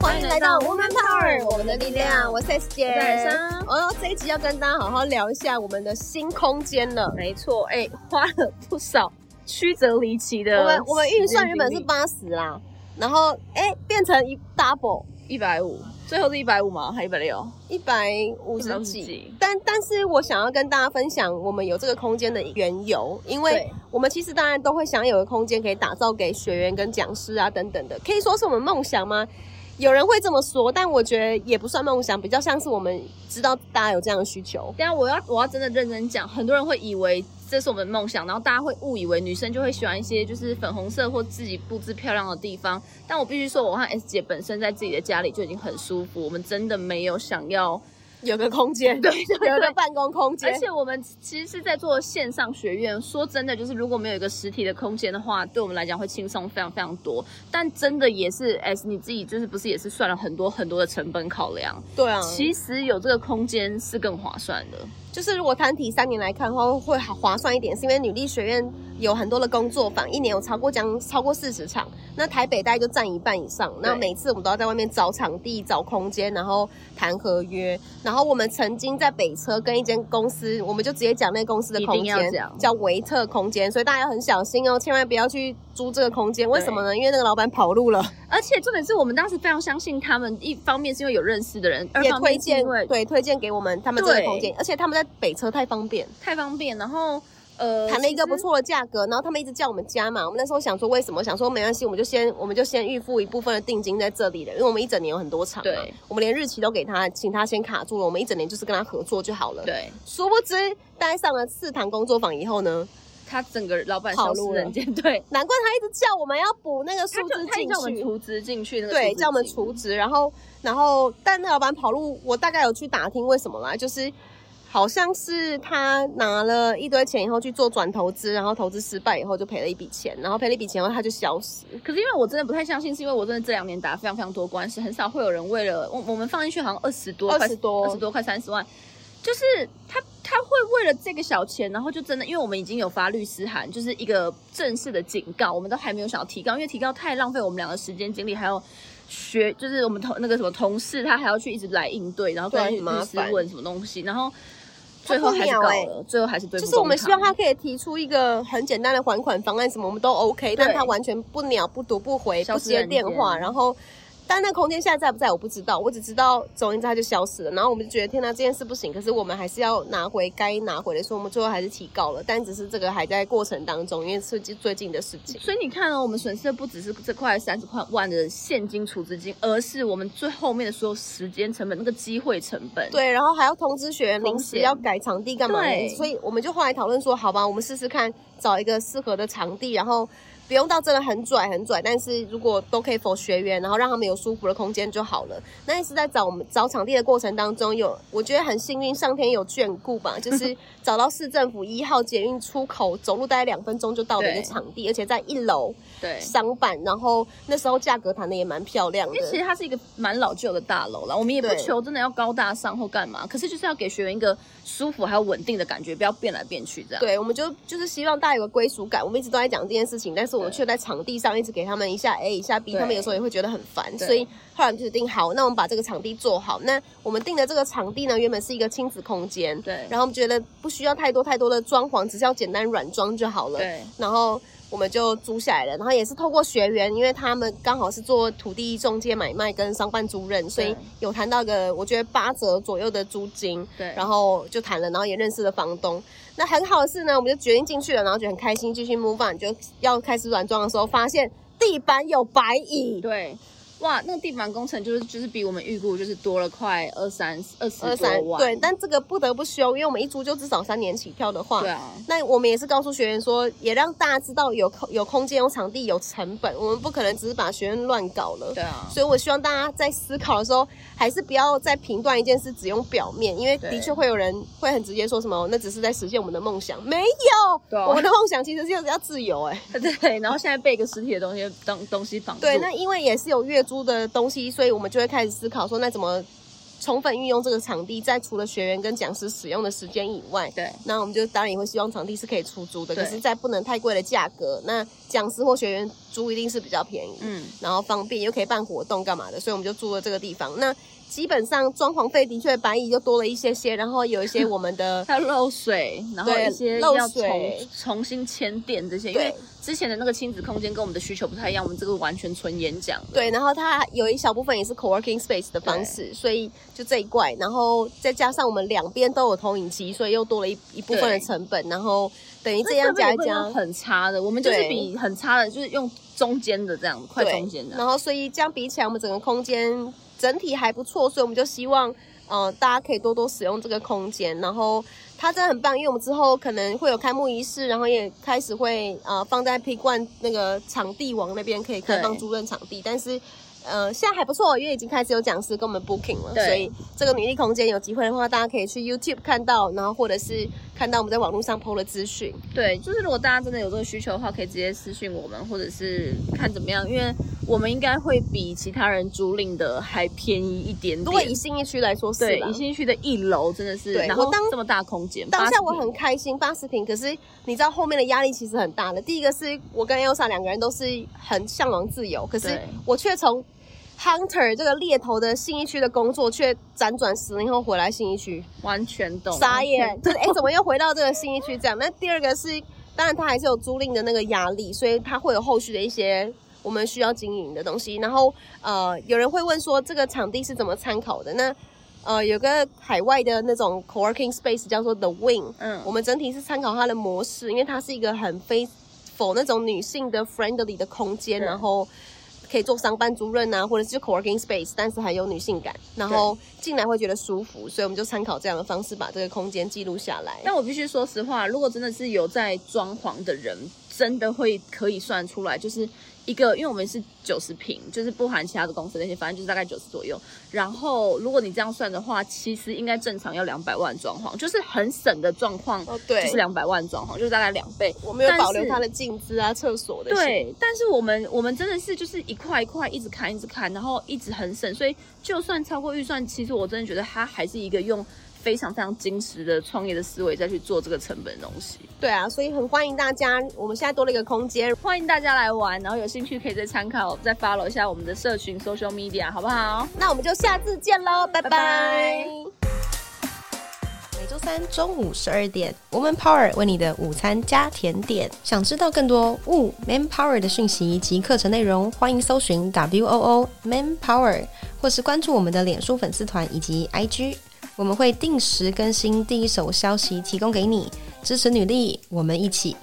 欢迎来到 WomanPower 我们的力量，我是 S 姐，这一集要跟大家好好聊一下我们的新空间了。没错，花了不少曲折离奇的，我们预算原本是80啦，然后变成一 double 150，最后是150吗？还160？150几。但是我想要跟大家分享我们有这个空间的缘由，因为我们其实当然都会想要有个空间可以打造给学员跟讲师啊等等的，可以说是我们梦想吗？有人会这么说，但我觉得也不算梦想，比较像是我们知道大家有这样的需求。但我要真的认真讲，很多人会以为这是我们的梦想，然后大家会误以为女生就会喜欢一些就是粉红色或自己布置漂亮的地方，但我必须说我和 S 姐本身在自己的家里就已经很舒服，我们真的没有想要有个空间，对，有个办公空间。而且我们其实是在做线上学院，说真的就是如果没有一个实体的空间的话，对我们来讲会轻松非常非常多，但真的也是 S 你自己就是不是也是算了很多很多的成本考量。对啊，其实有这个空间是更划算的，就是如果摊体3年来看的话会划算一点，是因为女力学院有很多的工作坊，一年有超过40场，那台北大概就占一半以上，那每次我们都要在外面找场地找空间，然后谈合约，然后我们曾经在北车跟一间公司，我们就直接讲那公司的空间叫维特空间，所以大家很小心哦，千万不要去租这个空间。为什么呢？因为那个老板跑路了，而且重点是我们当时非常相信他们，一方面是因为有认识的人，也推荐给我们他们这个空间，而且他们在北车太方便，然后谈了一个不错的价格，然后他们一直叫我们加嘛，我们那时候想说为什么，想说没关系，我们就先预付一部分的定金在这里的，因为我们一整年有很多场嘛，对，我们连日期都给他，请他先卡住了，我们一整年就是跟他合作就好了。对，殊不知大概上了4堂工作坊以后呢，他整个老板消失人间，对，难怪他一直叫我们要补那个数字进去，他叫我们除职进去，那个对，叫我们除职，然后但那老板跑路，我大概有去打听为什么啦，就是好像是他拿了一堆钱以后去做转投资，然后投资失败以后就赔了一笔钱，然后赔了一笔钱后他就消失。可是因为我真的不太相信，是因为我真的这2年打非常非常多官司，很少会有人为了我们放进去好像20多快30万，就是他会为了这个小钱，然后就真的，因为我们已经有发律师函，就是一个正式的警告，我们都还没有想要提告，因为提告太浪费我们两个时间精力，还有学就是我们那个什么同事他还要去一直来应对，然后跟律师问什么东西，然后最后还是搞了，最后还是对不公堂。就是我们希望他可以提出一个很简单的还款方案，什么我们都 OK， 但他完全不鸟不读不回不接电话，然后但那空间现在在不在我不知道，我只知道总而言之他就消失了，然后我们就觉得天哪，这件事不行，可是我们还是要拿回该拿回的，所以我们最后还是提告了，但只是这个还在过程当中，因为是最近的事情。所以你看哦，我们损失的不只是这块30万的现金储值金，而是我们最后面的所有时间成本，那个机会成本，对，然后还要通知学员临时要改场地干嘛，所以我们就后来讨论说好吧，我们试试看找一个适合的场地，然后不用到真的很拽，但是如果都可以 for 学员，然后让他们有舒服的空间就好了。那也是在找场地的过程当中，我觉得很幸运，上天有眷顾吧，就是找到市政府1号捷运出口，走路大概2分钟就到的一个场地，而且在1楼，对，商办，然后那时候价格谈的也蛮漂亮的，因为其实它是一个蛮老旧的大楼啦，我们也不求真的要高大上或干嘛，可是就是要给学员一个舒服还有稳定的感觉，不要变来变去这样。对，我们就是希望大家有个归属感，我们一直都在讲这件事情，但是我们却在场地上一直给他们一下 A 一下 B， 他们有时候也会觉得很烦，所以后来我们就决定好，那我们把这个场地做好。那我们定的这个场地呢，原本是一个亲子空间，对，然后我们觉得不需要太多的装潢，只是要简单软装就好了，对，然后我们就租下来了，然后也是透过学员，因为他们刚好是做土地中介买卖跟商办租赁，所以有谈到个我觉得8折左右的租金，对，然后就谈了，然后也认识了房东。那很好的是呢，我们就决定进去了，然后就很开心继续 move on， 就要开始软装的时候发现地板有白蚁，对，哇，那个地板工程就是比我们预估就是多了快20多万，对，但这个不得不修，因为我们一租就至少3年起跳的话，对啊，那我们也是告诉学员说，也让大家知道有空间有场地有成本，我们不可能只是把学员乱搞了，对啊，所以我希望大家在思考的时候还是不要再评断一件事只用表面，因为的确会有人会很直接说什么那只是在实现我们的梦想，没有，对、啊、我们的梦想其实就是要自由，对，然后现在被一个实体的东西绑住，对，那因为也是有月租的东西，所以我们就会开始思考说那怎么充分运用这个场地，在除了学员跟讲师使用的时间以外，对，那我们就当然也会希望场地是可以出租的，可是在不能太贵的价格，那讲师或学员租一定是比较便宜，嗯，然后方便又可以办活动干嘛的，所以我们就租了这个地方。那基本上装潢费的确白蚁就多了一些些，然后有一些我们的它漏水，然后一些要重新签店这些，因为之前的那个亲子空间跟我们的需求不太一样，我们这个完全纯演讲的，对，然后它有一小部分也是 co-working space 的方式，所以就这一块，然后再加上我们两边都有投影机，所以又多了一部分的成本，然后等于这样加一加很差的，我们就是比很差的就是用中间的这样快中间的，然后所以这样比起来我们整个空间整体还不错，所以我们就希望大家可以多多使用这个空间，然后它真的很棒，因为我们之后可能会有开幕仪式，然后也开始会放在 P1 那个场地王那边可以开放租赁场地，但是现在还不错，因为已经开始有讲师跟我们 booking 了，所以这个女力空间有机会的话，大家可以去 YouTube 看到，然后或者是看到我们在网络上 po 的资讯。对，就是如果大家真的有这个需求的话，可以直接私讯我们，或者是看怎么样，因为我们应该会比其他人租赁的还便宜一点点。如果以信义区来说是啦，对，以信义区的一楼真的是，然后这么大空间，当下我很开心，80平，可是你知道后面的压力其实很大的。第一个是我跟 Elsa 两个人都是很向往自由，可是我却从Hunter 这个猎头的信义区的工作，却辗转10年后回来信义区，完全懂，傻眼，就是怎么又回到这个信义区这样？那第二个是，当然他还是有租赁的那个压力，所以他会有后续的一些我们需要经营的东西。然后有人会问说这个场地是怎么参考的？那有个海外的那种 co-working space 叫做 The Wing， 我们整体是参考它的模式，因为它是一个很for 那种女性的 friendly 的空间，然后可以做商办租赁啊，或者是 co-working space， 但是还有女性感，然后进来会觉得舒服，所以我们就参考这样的方式把这个空间记录下来。但我必须说实话，如果真的是有在装潢的人，真的会可以算出来，就是一个，因为我们是90平，就是不含其他的公司那些，反正就是大概90左右。然后如果你这样算的话，其实应该正常要200万装潢，就是很省的状况，对，就是200万装潢，就是大概2倍。我们有保留它的镜子啊、厕所的。对，但是我们真的是就是一块一块一直砍，然后一直很省，所以就算超过预算，其实我真的觉得它还是一个用非常非常精实的创业的思维再去做这个成本的东西。对啊，所以很欢迎大家，我们现在多了一个空间，欢迎大家来玩，然后有兴趣可以再参考，再 follow 一下我们的社群 social media， 好不好？那我们就下次见咯，拜拜。每周三中午12点 ，WomanPower 为你的午餐加甜点。想知道更多 WomanPower 的讯息及课程内容，欢迎搜寻 WOOManPower 或是关注我们的脸书粉丝团以及 IG。我们会定时更新第一手消息，提供给你支持女力，我们一起。